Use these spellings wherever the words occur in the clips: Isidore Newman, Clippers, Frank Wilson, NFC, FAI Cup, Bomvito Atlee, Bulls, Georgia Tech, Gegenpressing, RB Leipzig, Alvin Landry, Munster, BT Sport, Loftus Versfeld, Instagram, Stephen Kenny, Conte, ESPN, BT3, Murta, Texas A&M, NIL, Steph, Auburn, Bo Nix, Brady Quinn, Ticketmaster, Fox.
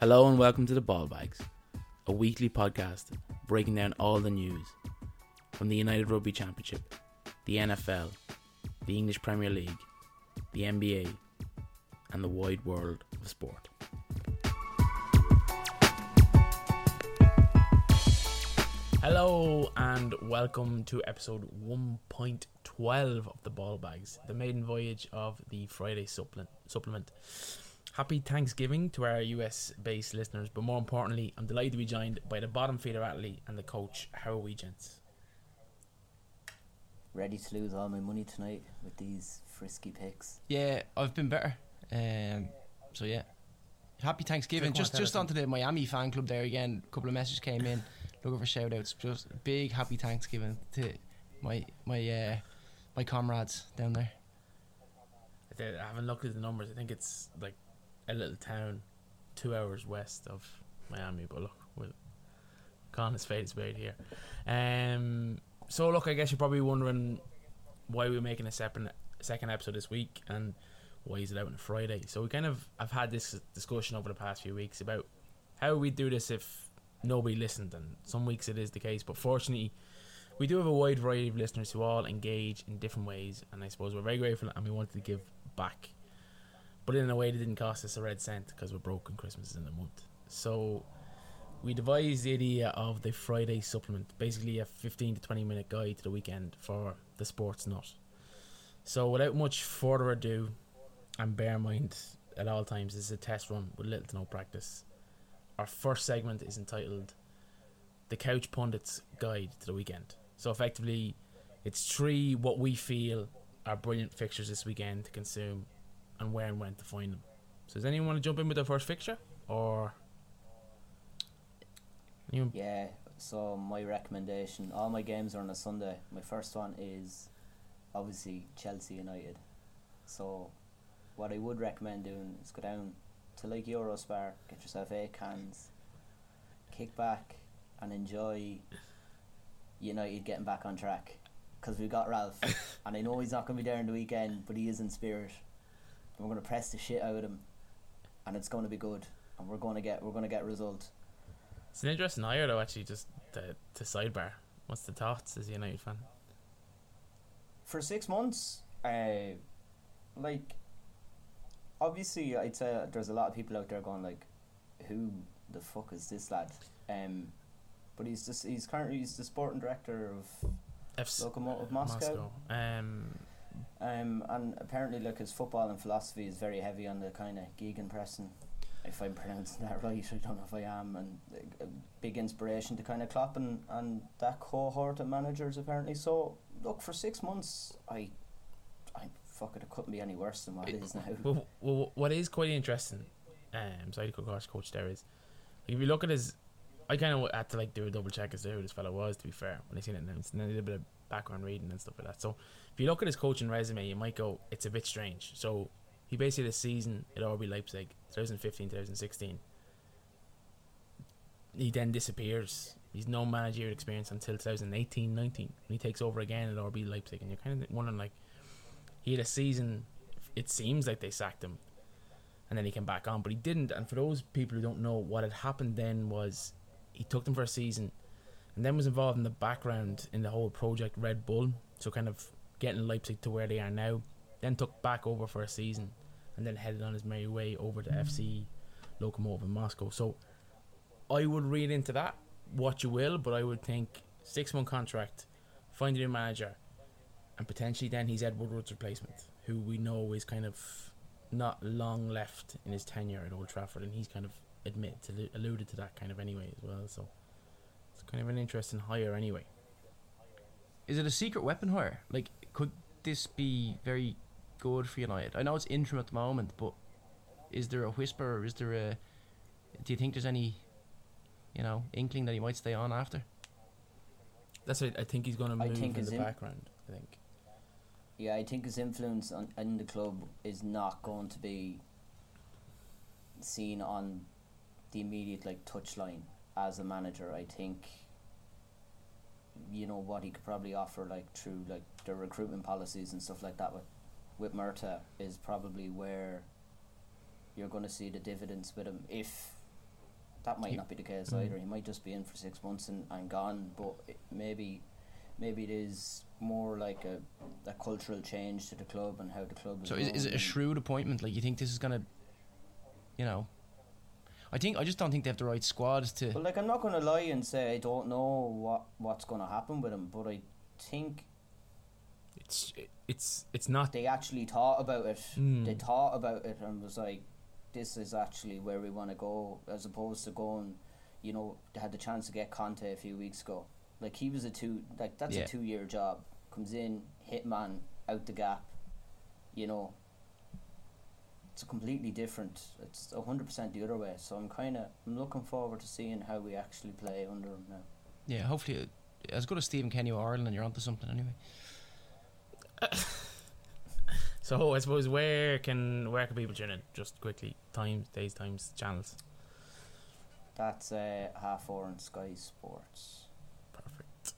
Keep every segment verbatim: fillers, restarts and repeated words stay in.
Hello and welcome to the Ball Bags, a weekly podcast breaking down all the news from the United Rugby Championship, the N F L, the English Premier League, the N B A, and the wide world of sport. Hello and welcome to episode one twelve of the Ball Bags, the maiden voyage of the Friday supplement. Happy Thanksgiving to our U S-based listeners, but more importantly, I'm delighted to be joined by the bottom feeder Atlee and the coach. How are we, gents? Ready to lose all my money tonight with these frisky picks. Yeah, I've been better. Um, so yeah, happy Thanksgiving. Just just onto the Miami fan club there again. A couple of messages came in looking for shout-outs. Just big happy Thanksgiving to my my uh, my comrades down there. I haven't looked at the numbers. I think it's like a little town two hours west of Miami, but look, we'll Connor's fate is made here. Um, so look, I guess you're probably wondering why we're making a second second episode this week and why is it out on a Friday. So we kind of I've had this discussion over the past few weeks about how we do this if nobody listened, and some weeks it is the case, but fortunately we do have a wide variety of listeners who all engage in different ways, and I suppose we're very grateful and we wanted to give back. But in a way, they didn't cost us a red cent because we're broke and Christmas is in the month. So we devised the idea of the Friday supplement, basically a fifteen to twenty minute guide to the weekend for the sports nut. So without much further ado, and bear in mind at all times this is a test run with little to no practice, our first segment is entitled The Couch Pundit's Guide to the Weekend. So effectively, it's three what we feel are brilliant fixtures this weekend to consume and where and when to find them. So does anyone want to jump in with their first fixture? Or anyone? Yeah, so my recommendation, all my games are on a Sunday. My first one is obviously Chelsea United. So what I would recommend doing is go down to like Eurospar, get yourself eight cans, kick back and enjoy United getting back on track. Because we've got Ralph, and I know he's not going to be there on the weekend, but he is in spirit. And we're going to press the shit out of him, and it's going to be good. And we're going to get we're going to get a result. It's an interesting hire, though. Actually, just to, to sidebar, what's the thoughts as a United fan? For six months, uh, like obviously, I'd say there's a lot of people out there going like, "Who the fuck is this lad?" Um, but he's just he's currently he's the sporting director of Lokomotiv Moscow. Moscow. Um, um, and apparently, look, his football and philosophy is very heavy on the kind of gegenpressing, if I'm pronouncing that right, I don't know if I am, and a big inspiration to kind of Klopp and, and that cohort of managers, apparently. So, look, for six months, I, I fuck it, it couldn't be any worse than what it, it is now. Well, well, what is quite interesting, um, sorry to cut across coach there, is if you look at his, I kind of had to like do a double check as to who this fella was, to be fair, when I seen it announced, and then I did a bit of background reading and stuff like that. So if you look at his coaching resume, you might go, it's a bit strange. So he basically had a season at R B Leipzig, twenty fifteen twenty sixteen. He then disappears. He's no managerial experience until twenty eighteen nineteen, when he takes over again at R B Leipzig, and you're kind of wondering, like, he had a season, it seems like they sacked him, and then he came back on, but he didn't. And for those people who don't know, what had happened then was he took them for a season and then was involved in the background in the whole project Red Bull, so kind of getting Leipzig to where they are now, then took back over for a season and then headed on his merry way over to F C Lokomotiv in Moscow. So I would read into that what you will, but I would think six month contract, find a new manager, and potentially then he's Ed Woodward's replacement, who we know is kind of not long left in his tenure at Old Trafford, and he's kind of admitted to, alluded to that kind of anyway as well. So it's kind of an interesting hire anyway. is it a secret weapon hire? Like, could this be very good for United? I know it's interim at the moment, but is there a whisper, or is there a... Do you think there's any, you know, inkling that he might stay on after? That's right. I think he's going to move in the in- background, I think. Yeah, I think his influence on in the club is not going to be seen on the immediate, like, touchline as a manager. I think, you know, what he could probably offer, like, through, like, the recruitment policies and stuff like that with, with Murta is probably where you're going to see the dividends with him. If that might not be the case either, he might just be in for six months and, and gone, but it, maybe maybe it is more like a, a cultural change to the club and how the club is. So is, is it a shrewd appointment? Like, you think this is going to, you know, I think I just don't think they have the right squads to... Well, like, I'm not going to lie and say I don't know what, what's going to happen with him, but I think it's it's it's not... They actually thought about it. Mm. They thought about it and was like, this is actually where we want to go, as opposed to going, you know, they had the chance to get Conte a few weeks ago. Like, he was a two... Like, that's yeah. a two-year job. Comes in, hit man, out the gap, you know. It's completely different. It's one hundred percent the other way. So I'm kind of... I'm looking forward to seeing how we actually play under him now. Yeah, hopefully... As good as Stephen Kenny or Ireland, and you're onto something anyway. So I suppose where can where can people tune in? Just quickly, times, days, times, channels. That's uh, half hour on Sky Sports. Perfect.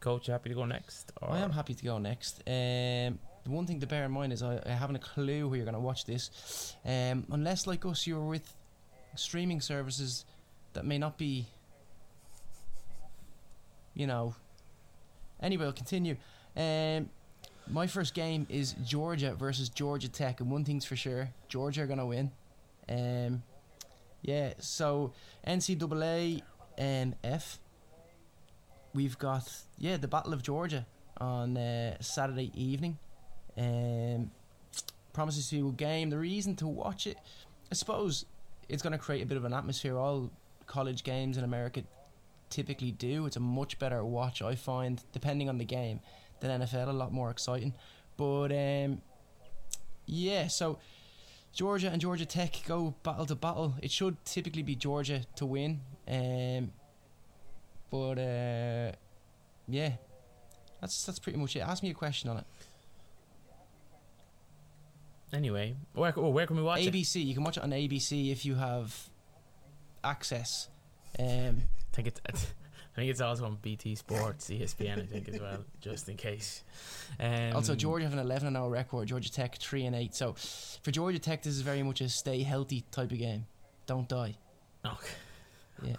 Coach, happy to go next? Or? I am happy to go next. Um, the one thing to bear in mind is I, I haven't a clue where you're going to watch this, um, unless, like us, you're with streaming services that may not be, you know. Anyway, I'll continue. Um, my first game is Georgia versus Georgia Tech, and one thing's for sure, Georgia are going to win. Um, yeah, so N C double A and F, we've got yeah the Battle of Georgia on uh, Saturday evening. Um, promises to be a good game. The reason to watch it, I suppose, it's going to create a bit of an atmosphere. All college games in America typically do. It's a much better watch, I find, depending on the game, than N F L, a lot more exciting. But um, yeah, so Georgia and Georgia Tech go battle to battle. It should typically be Georgia to win, um, but uh, yeah, that's that's pretty much it. Ask me a question on it. Anyway, where oh, where can we watch A B C, it? A B C. You can watch it on A B C if you have access. Um, I think it's I think it's also on B T Sports, E S P N, I think, as well, just in case. Um, also, Georgia have an eleven and oh record, Georgia Tech three and eight. So for Georgia Tech, this is very much a stay healthy type of game. Don't die. Okay. Yeah.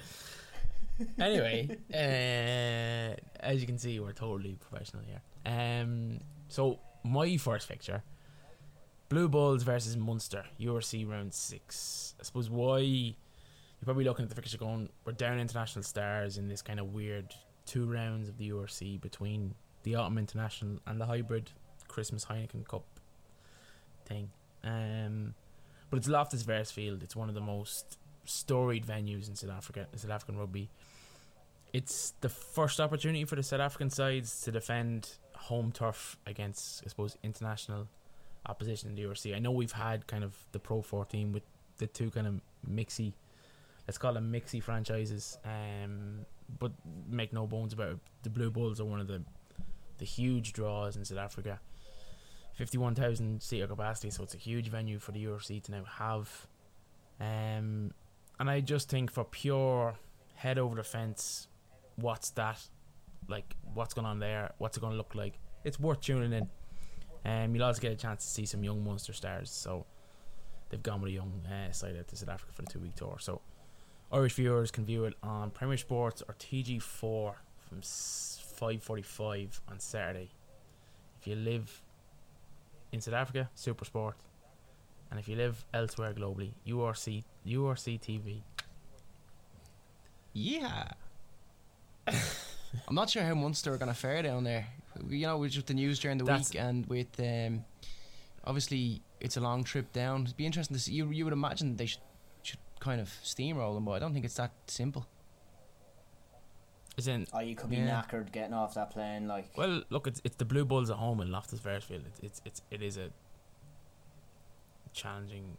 Okay. Anyway, uh, as you can see, we're totally professional here. Um, so my first picture, Blue Bulls versus Munster, U R C round six. I suppose why... You're probably looking at the fixture going, we're down international stars in this kind of weird two rounds of the U R C between the Autumn International and the hybrid Christmas Heineken Cup thing. Um, but it's Loftus Versfeld. It's one of the most storied venues in South Africa, South African rugby. It's the first opportunity for the South African sides to defend home turf against, I suppose, international opposition in the U R C. I know we've had kind of the Pro fourteen with the two kind of mixy... Let's call them mixy franchises, um, but make no bones about it. The Blue Bulls are one of the the huge draws in South Africa. fifty-one thousand seat capacity, so it's a huge venue for the U R C to now have. Um, and I just think for pure head over the fence, what's that? Like, what's going on there? What's it going to look like? It's worth tuning in. Um, you'll also get a chance to see some young Munster stars. So they've gone with a young uh, side out to South Africa for the two-week tour. So Irish viewers can view it on Premier Sports or T G four from five forty-five on Saturday. If you live in South Africa, SuperSport. And if you live elsewhere globally, U R C U R C T V. Yeah. I'm not sure how Munster are going to fare down there. You know, with the news during the That's week and with... Um, obviously, it's a long trip down. It'd be interesting to see. You, you would imagine they should... kind of steamrolling, but I don't think it's that simple. As in, oh, you could be yeah. knackered getting off that plane. Like, well, look, it's it's the Blue Bulls at home in Loftus Versfeld. It's it's it's it is a challenging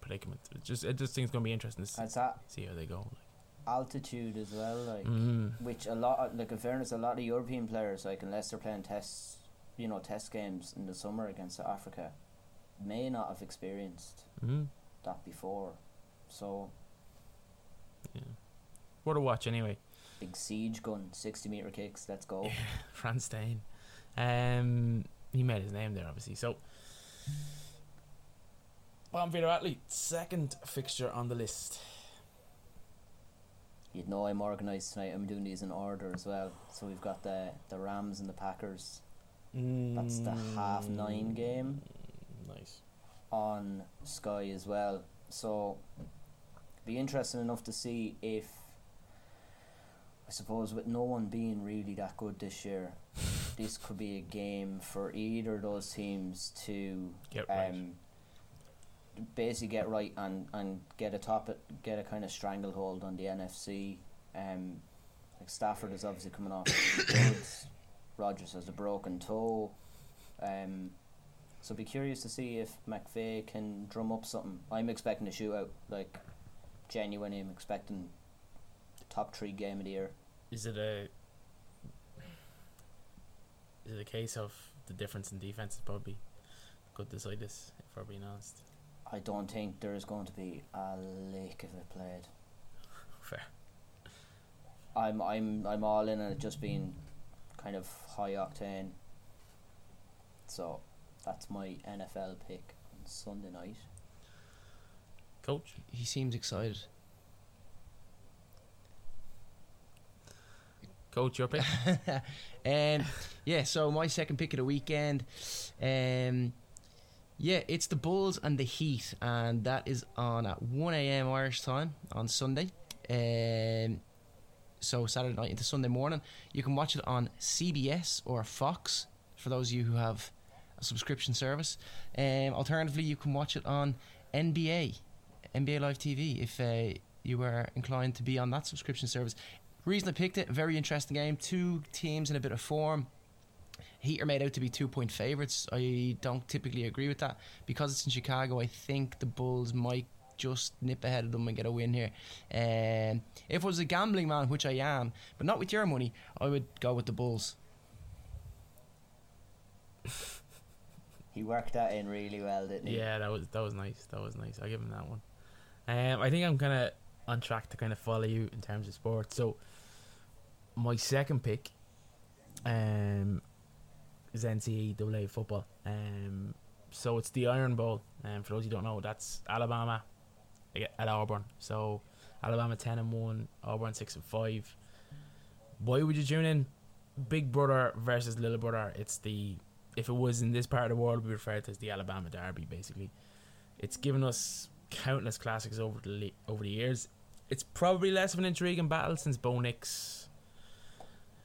predicament. It's just I just think it's gonna be interesting to see, see how they go. Like. Altitude as well, like mm. which a lot, of, like in fairness, a lot of European players, like unless they're playing tests, you know, test games in the summer against South Africa, may not have experienced mm. that before. So, yeah, what a watch anyway. Big siege gun, sixty meter kicks. Let's go, yeah, Fran Stein. Um, he made his name there, obviously. So, Bomvito Atlee, second fixture on the list. You'd know I'm organised tonight. I'm doing these in order as well. So we've got the, the Rams and the Packers. Mm. That's the half nine game. Nice. On Sky as well. So it'd be interesting enough to see if, I suppose, with no one being really that good this year, this could be a game for either of those teams to get right. Um, basically get right and, and get a top it, get a kind of stranglehold on the N F C. Um, like Stafford is obviously coming off Rodgers has a broken toe, um, so be curious to see if McVay can drum up something. I'm expecting a shootout, like genuinely I'm expecting top three game of the year. Is it a is it a case of the difference in defence is probably could decide this, if we're being honest? I don't think there is going to be a lick of it played. Fair. I'm I'm I'm all in on it just being kind of high octane. So that's my N F L pick on Sunday night. Coach, he seems excited. Coach, your pick. um, yeah. So my second pick of the weekend. Um. Yeah, it's the Bulls and the Heat, and that is on at one a.m. Irish time on Sunday. Um, so Saturday night into Sunday morning. You can watch it on C B S or Fox, for those of you who have a subscription service. Um, alternatively, you can watch it on N B A, N B A Live T V, if uh, you are inclined to be on that subscription service. Reason I picked it, very interesting game. Two teams in a bit of form. Heat are made out to be two-point favourites. I don't typically agree with that. Because it's in Chicago, I think the Bulls might just nip ahead of them and get a win here. Um, if I was a gambling man, which I am, but not with your money, I would go with the Bulls. He worked that in really well, didn't he? Yeah, that was that was nice. That was nice. I'll give him that one. Um, I think I'm kind of on track to kind of follow you in terms of sports. So, my second pick... Um, is N C A A football. Um, so it's the Iron Bowl. Um, for those who don't know, that's Alabama at Auburn. So Alabama ten and one, Auburn six and five. Why would you tune in? Big brother versus little brother. It's the, if it was in this part of the world, we refer to as the Alabama Derby, basically. It's given us countless classics over the over the years. It's probably less of an intriguing battle since Bo Nix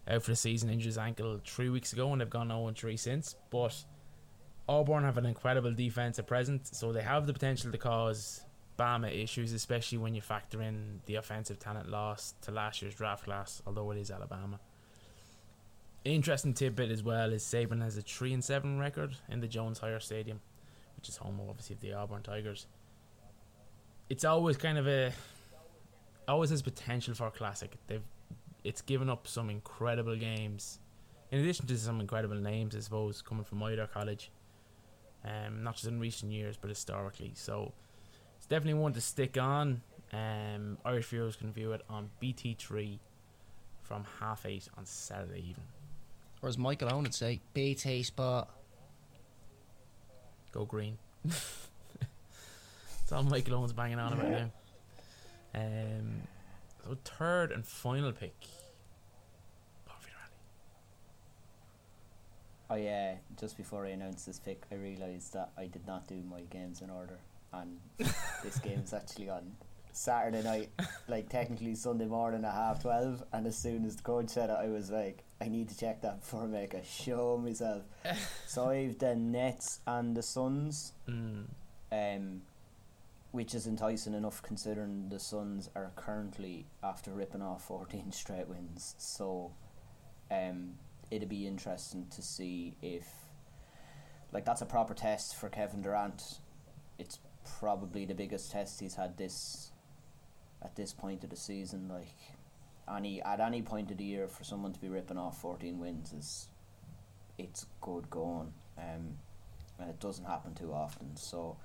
out for the season, injured his ankle three weeks ago, and they've gone oh and three since. But Auburn have an incredible defence at present, so they have the potential to cause Bama issues, especially when you factor in the offensive talent loss to last year's draft class, although it is Alabama. Interesting tidbit as well is Saban has a three and seven record in the Jones Hire Stadium, which is home obviously of the Auburn Tigers. It's always kind of a... always has potential for a classic. They've It's given up some incredible games, in addition to some incredible names, I suppose, coming from either college. Um, not just in recent years, but historically. So it's definitely one to stick on. Um, Irish viewers can view it on B T three from half eight on Saturday evening. Or as Michael Owen would say, B T Sport. Go green. That's all Michael Owen's banging on about now. Um... So third and final pick, Bomvito Atlee. Oh yeah, just before I announced this pick, I realised that I did not do my games in order, and this game's actually on Saturday night, like technically Sunday morning at half twelve. And as soon as the coach said it, I was like, I need to check that before I make a show of myself. So I've the Nets and the Suns. Mm. Um. which is enticing enough considering the Suns are currently after ripping off fourteen straight wins. So um, it'll be interesting to see if, like, that's a proper test for Kevin Durant. It's probably the biggest test he's had this at this point of the season. Like, any at any point of the year for someone to be ripping off fourteen wins is it's good going, um, and it doesn't happen too often. So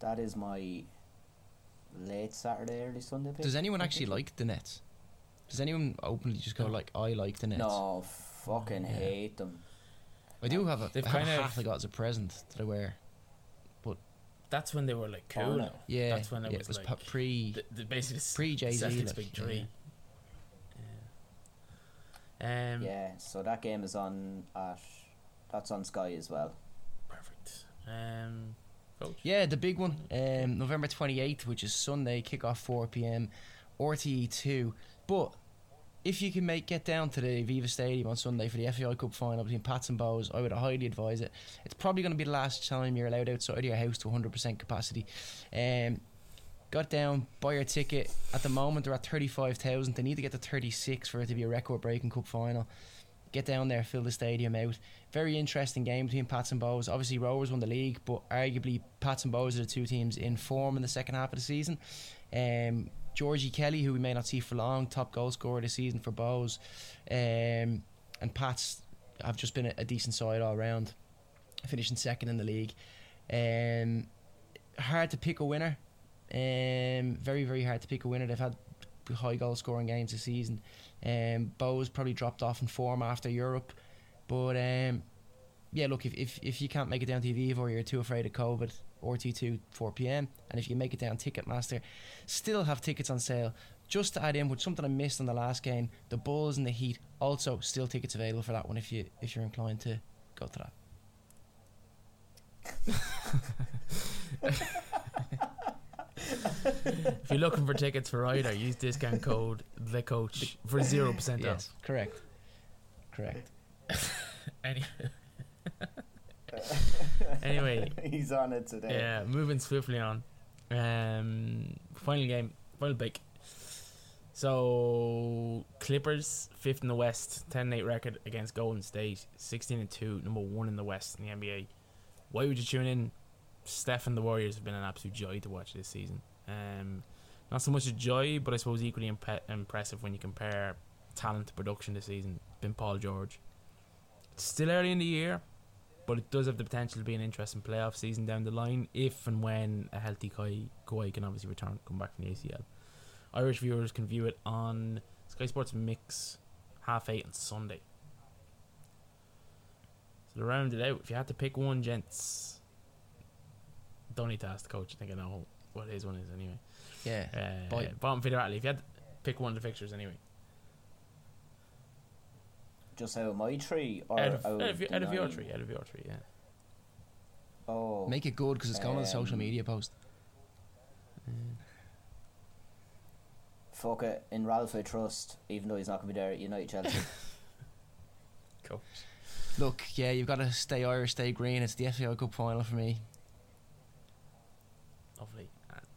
that is my late Saturday, early Sunday pick. Does anyone actually like the Nets? Does anyone openly just go like, I like the Nets? No, fucking yeah. hate them. I do have a They've kind of half I got as a present that I wear. But that's when they were like cool. Oh, no. Yeah, that's when it yeah, was, it was like pre the, the basically pre Jay-Z like, big dream. Yeah. Yeah. Um, yeah, so that game is on at that's on Sky as well. Perfect. Um Coach. Yeah, the big one, um, November twenty-eighth, which is Sunday, kickoff four p.m, R T E two. But if you can make get down to the Aviva Stadium on Sunday for the F A I Cup final between Pats and Bowes, I would highly advise it. It's probably going to be the last time you're allowed outside of your house to one hundred percent capacity. Um, got down, buy your ticket. At the moment, they're at thirty-five thousand. They need to get to thirty-six for it to be a record-breaking Cup final. Get down there, fill the stadium out. Very interesting game between Pats and Bowes. Obviously, Rovers won the league, but arguably Pats and Bowes are the two teams in form in the second half of the season. Um, Georgie Kelly, who we may not see for long, top goal scorer this season for Bowes. Um, and Pats have just been a, a decent side all round, finishing second in the league. Um, hard to pick a winner. Um, very, very hard to pick a winner. They've had high goal scoring games this season. Um, Bowes probably dropped off in form after Europe, but um, yeah look if, if if you can't make it down to Aviva or you're too afraid of COVID, R T two four p.m, and if you can make it down Ticketmaster, still have tickets on sale. Just to add in, which something I missed on the last game, the Bulls and the Heat, also still tickets available for that one if, you, if you're inclined to go to that. If you're looking for tickets for either, use discount code the coach for zero percent yes, off. Correct, correct. Any- anyway, he's on it today. Yeah, moving swiftly on. Um, final game, final pick. So Clippers fifth in the West, ten and eight record against Golden State, sixteen and two, number one in the West in the N B A. Why would you tune in? Steph and the Warriors have been an absolute joy to watch this season. Um, not so much a joy, but I suppose equally imp- impressive when you compare talent to production this season. Been Paul George. It's still early in the year, but it does have the potential to be an interesting playoff season down the line if and when a healthy Kawhi, Kawhi can obviously return, come back from the A C L. Irish viewers can view it on Sky Sports Mix half eight on Sunday. So to round it out, if you had to pick one, gents. Don't need to ask the coach. I think I know what his one is anyway. Yeah. Uh, Bomvito Atlee. If you had to pick one of the fixtures anyway. Just out of my tree? Or out of, out out of, your, out of your tree. Out of your tree, yeah. Oh. Make it good because it's gone um, on the social media post. Mm. Fuck it. In Ralph, I trust, even though he's not going to be there at United Chelsea. Cool. Look, yeah, you've got to stay Irish, stay green. It's the F A I Cup final for me. Lovely.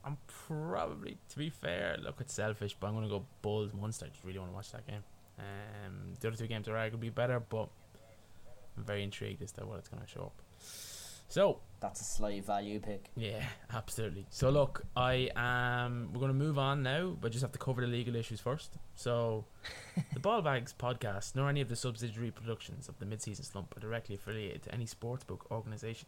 I'm probably, to be fair, look, it's selfish, but I'm going to go Bulls Munster. I just really want to watch that game. Um, the other two games are arguably better, but I'm very intrigued as to what it's going to show up. So that's a slight value pick. Yeah, absolutely. So look, I am. We're going to move on now, but just have to cover the legal issues first. So the Ball Bags podcast, nor any of the subsidiary productions of the mid-season slump, are directly affiliated to any sportsbook organisation.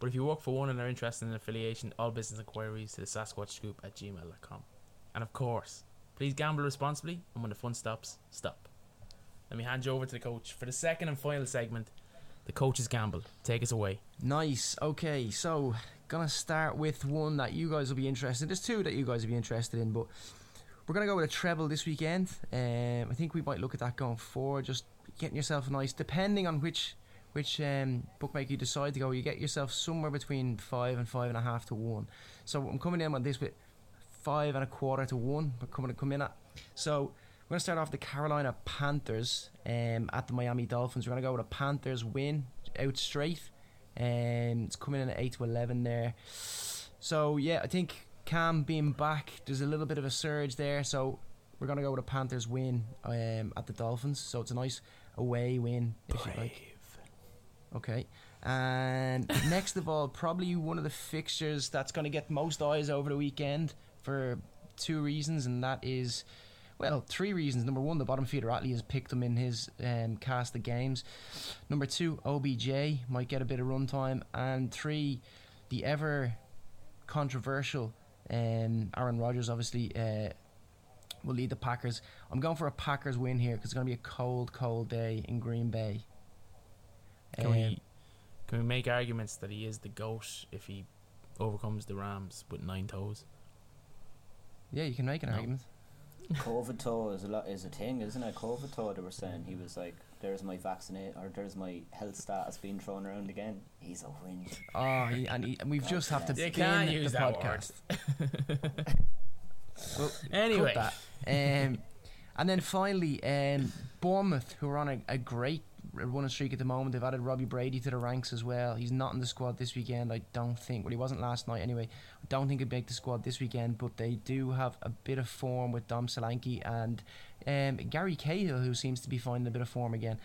But if you work for one and are interested in an affiliation, all business inquiries to the Sasquatch Group at gmail dot com. And of course, please gamble responsibly, and when the fun stops, stop. Let me hand you over to the coach for the second and final segment, the coach's gamble. Take us away. Nice. Okay, so gonna start with one that you guys will be interested in. There's two that you guys will be interested in, but we're gonna go with a treble this weekend. Um, I think we might look at that going forward. Just getting yourself a nice, depending on which. Which um, bookmaker you decide to go, you get yourself somewhere between five and five and a half to one. So I'm coming in on this with five and a quarter to one. We're coming to come in at. So we're going to start off the Carolina Panthers um, at the Miami Dolphins. We're going to go with a Panthers win out straight. Um, it's coming in at eight to eleven there. So yeah, I think Cam being back, there's a little bit of a surge there, so we're going to go with a Panthers win um, at the Dolphins. So it's a nice away win, if Brave. you like. Okay. And next of all, probably one of the fixtures that's going to get most eyes over the weekend for two reasons, and that is, well, three reasons. Number one, the bottom feeder Atlee has picked him in his um, cast of games. Number two, O B J might get a bit of runtime. And three, the ever controversial um, Aaron Rodgers obviously uh, will lead the Packers. I'm going for a Packers win here because it's going to be a cold, cold day in Green Bay. Can um, we can we make arguments that he is the GOAT if he overcomes the Rams with nine toes? Yeah, you can make an no. argument. COVID toe is a lot, is a thing, isn't it? COVID toe, they were saying he was like, "There's my vaccinate, or there's my health status being thrown around again." He's a whinge. Oh, he, and, he, and we've God just have to. You can't use the that podcast. Well, anyway, that. Um, and then finally, um, Bournemouth, who are on a, a great running streak at the moment. They've added Robbie Brady to the ranks as well. He's not in the squad this weekend, I don't think. Well, he wasn't last night anyway. I don't think he'd make the squad this weekend, but they do have a bit of form with Dom Solanke and um, Gary Cahill, who seems to be finding a bit of form again.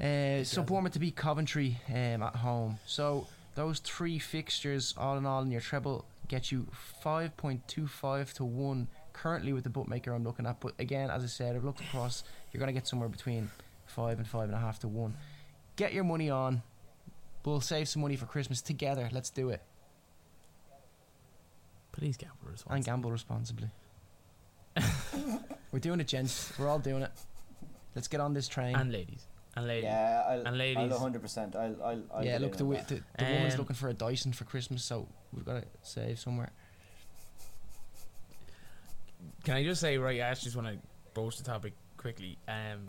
Uh, so Bournemouth to beat Coventry um, at home. So those three fixtures, all in all, in your treble, get you five point two five to one currently with the bookmaker I'm looking at. But again, as I said, I've looked across. You're going to get somewhere between five and five and a half to one. Get your money on. We'll save some money for Christmas together. Let's do it. Please gamble responsibly. And gamble responsibly. We're doing it, gents. We're all doing it. Let's get on this train. And ladies. And ladies. Yeah, I'll, and ladies. I'll one hundred percent. I'll, I'll, I'll yeah, look, the, the, the, the um, woman's looking for a Dyson for Christmas, so we've got to save somewhere. Can I just say, right, I actually just want to broach the topic quickly. Um...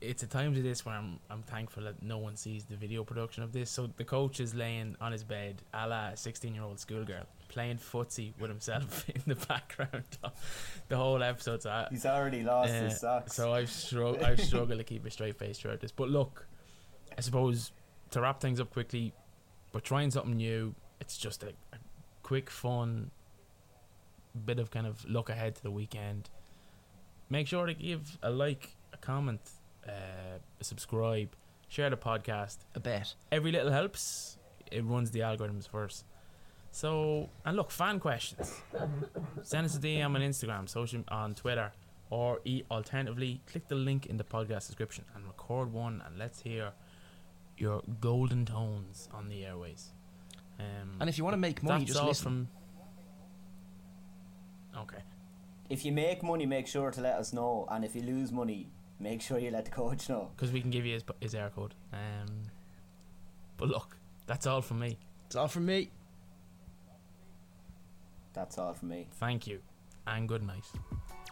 It's a time to this where I'm I'm thankful that no one sees the video production of this. So the coach is laying on his bed, a la a sixteen-year-old schoolgirl, playing footsie with himself in the background. The whole episode. So I, He's already lost uh, his socks. So I've, strug- I've struggled to keep a straight face throughout this. But look, I suppose to wrap things up quickly, we're trying something new. It's just a, a quick, fun bit of kind of look ahead to the weekend. Make sure to give a like, a comment, Uh, subscribe, share the podcast a bit. Every little helps. It runs the algorithms first. So, and look, fan questions, send us a D M on Instagram, social, on Twitter, or e- alternatively click the link in the podcast description and record one, and let's hear your golden tones on the airways. Um, and if you want to make money, just listen from... okay if you make money, make sure to let us know, and if you lose money, make sure you let the coach know, because we can give you his, his air code. Um, but look, that's all from me. It's all from me. That's all from me. Thank you, and good night.